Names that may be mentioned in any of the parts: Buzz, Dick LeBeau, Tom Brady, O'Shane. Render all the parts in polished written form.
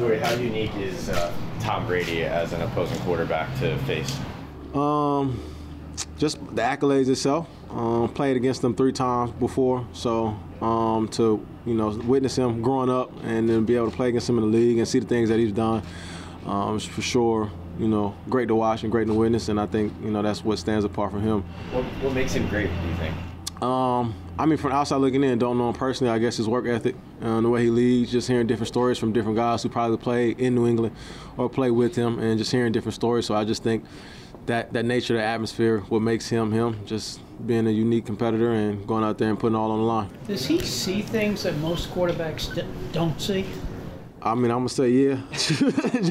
Missouri, how unique is Tom Brady as an opposing quarterback to face? Just the accolades itself. Played against them 3 times before, so to witness him growing up and then be able to play against him in the league and see the things that he's done, it's for sure great to watch and great to witness. And I think that's what stands apart from him. What makes him great, do you think? I mean, from the outside looking in, don't know him personally, I guess his work ethic and the way he leads, just hearing different stories from different guys who probably played in New England or played with him, and just hearing different stories. So I just think that nature of the atmosphere, what makes him him, just being a unique competitor and going out there and putting it all on the line. Does he see things that most quarterbacks don't see? I mean, I'm going to say yeah,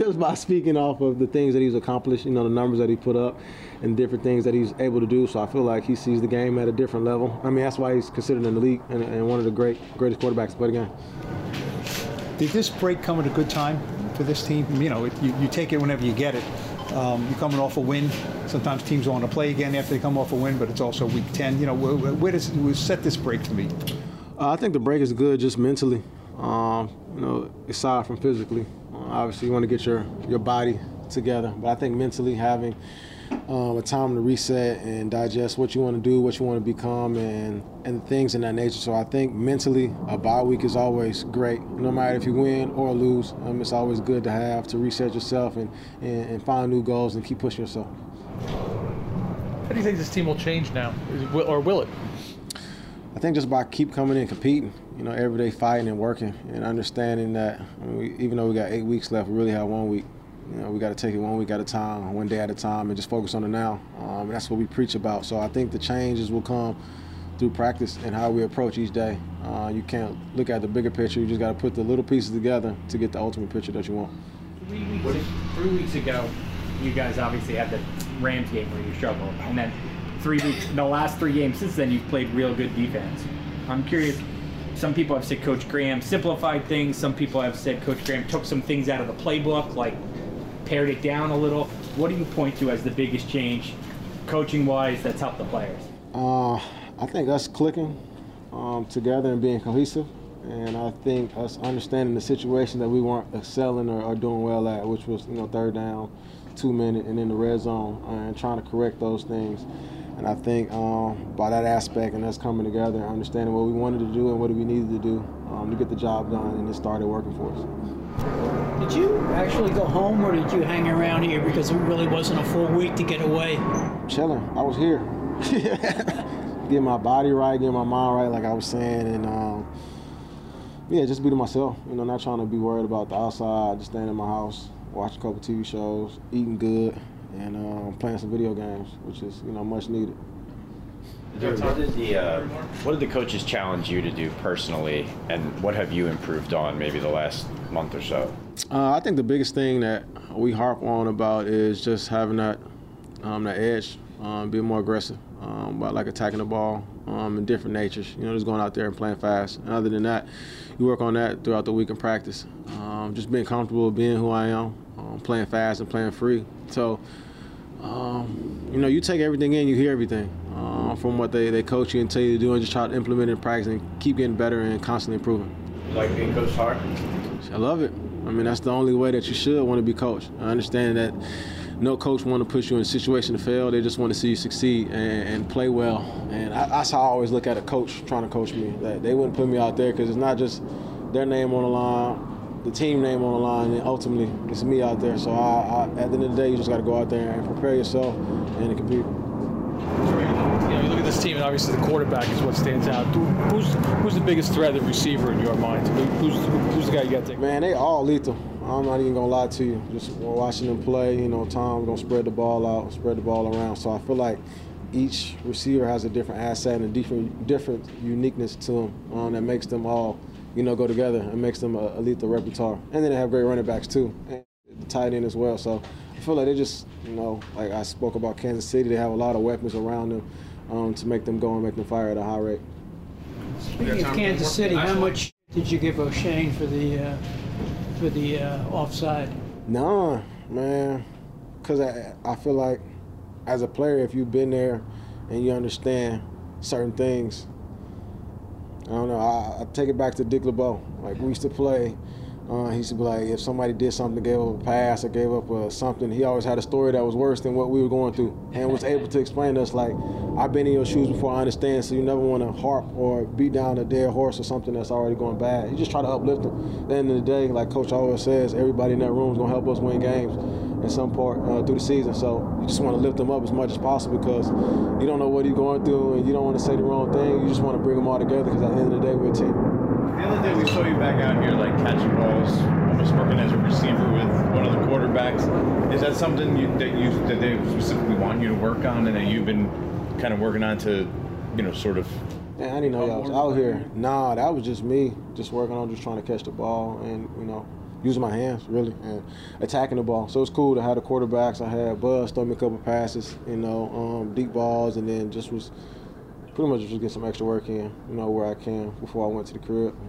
just by speaking off of the things that he's accomplished, the numbers that he put up and different things that he's able to do. So I feel like he sees the game at a different level. I mean, that's why he's considered in the league and one of the greatest quarterbacks to play the game. Did this break come at a good time for this team? You take it whenever you get it. You're coming off a win. Sometimes teams want to play again after they come off a win, but it's also week 10. Where does it set this break to me? I think the break is good just mentally. Aside from physically, obviously you want to get your body together, but I think mentally having a time to reset and digest what you want to do, what you want to become, and things in that nature. So I think mentally a bye week is always great, no matter if you win or lose. It's always good to have to reset yourself and find new goals and keep pushing yourself. How do you think this team will change now, or will it? I think just by keep coming in and competing, every day fighting and working and understanding that even though we got 8 weeks left, we really have 1 week. We got to take it 1 week at a time, 1 day at a time, and just focus on the now. And that's what we preach about. So I think the changes will come through practice and how we approach each day. You can't look at the bigger picture. You just got to put the little pieces together to get the ultimate picture that you want. 3 weeks ago, you guys obviously had the Rams game where you struggled, and then 3 weeks, in the last 3 games since then, you've played real good defense. I'm curious, some people have said Coach Graham simplified things, some people have said Coach Graham took some things out of the playbook, like pared it down a little. What do you point to as the biggest change, coaching-wise, that's helped the players? I think us clicking together and being cohesive, and I think us understanding the situation that we weren't excelling or doing well at, which was 3rd down, 2-minute, and in the red zone, and trying to correct those things. And I think by that aspect and us coming together, understanding what we wanted to do and what we needed to do to get the job done, and it started working for us. Did you actually go home, or did you hang around here because it really wasn't a full week to get away? Chilling. I was here. Getting my body right, getting my mind right, like I was saying. And yeah, just be to myself. Not trying to be worried about the outside, just staying in my house, watching a couple TV shows, eating good, and playing some video games, which is much needed. What did the coaches challenge you to do personally, and what have you improved on maybe the last month or so? I think the biggest thing that we harp on about is just having that edge, being more aggressive, by like attacking the ball in different natures. Just going out there and playing fast. And other than that, you work on that throughout the week in practice. Just being comfortable, being who I am, playing fast and playing free. So, you take everything in, you hear everything from what they coach you and tell you to do, and just try to implement it in practice and keep getting better and constantly improving. You like being coached hard? I love it. I mean, that's the only way that you should want to be coached. I understand that no coach want to put you in a situation to fail. They just want to see you succeed and play well. And that's how I always look at a coach trying to coach me. Like, they wouldn't put me out there because it's not just their name on the line, the team name on the line, and ultimately it's me out there. So I at the end of the day, you just got to go out there and prepare yourself and compete. You look at this team, and obviously the quarterback is what stands out. Who's the biggest threat of receiver in your mind? Who's the guy you got to take? Man, they all lethal. I'm not even going to lie to you. Just watching them play, Tom's going to spread the ball out, spread the ball around. So I feel like each receiver has a different asset and a different uniqueness to them that makes them all go together and makes them a lethal repertoire. And then they have great running backs too, and the tight end as well. So I feel like they just, like I spoke about Kansas City, they have a lot of weapons around them to make them go and make them fire at a high rate. Speaking of Kansas City, how much did you give O'Shane for the offside? Nah, man, because I feel like as a player, if you've been there and you understand certain things, I don't know, I take it back to Dick LeBeau. Like, we used to play He used to be like, if somebody did something, gave up a pass or gave up something, he always had a story that was worse than what we were going through and was able to explain to us, like, I've been in your shoes before, I understand, so you never want to harp or beat down a dead horse or something that's already going bad. You just try to uplift them. At the end of the day, like Coach always says, everybody in that room is going to help us win games in some part through the season. So you just want to lift them up as much as possible because you don't know what he's going through and you don't want to say the wrong thing. You just want to bring them all together because at the end of the day, we're a team. The other day we saw you back out here like catching balls, almost working as a receiver with one of the quarterbacks. Is that something that they specifically want you to work on and that you've been kind of working on to, you know, sort of? Man, I didn't know y'all was out here. Nah, that was just me, just working on just trying to catch the ball and, you know, using my hands really and attacking the ball. So it's cool to have the quarterbacks. I had Buzz throw me a couple passes, you know, deep balls, and then just was pretty much just get some extra work in, you know, where I can before I went to the crib.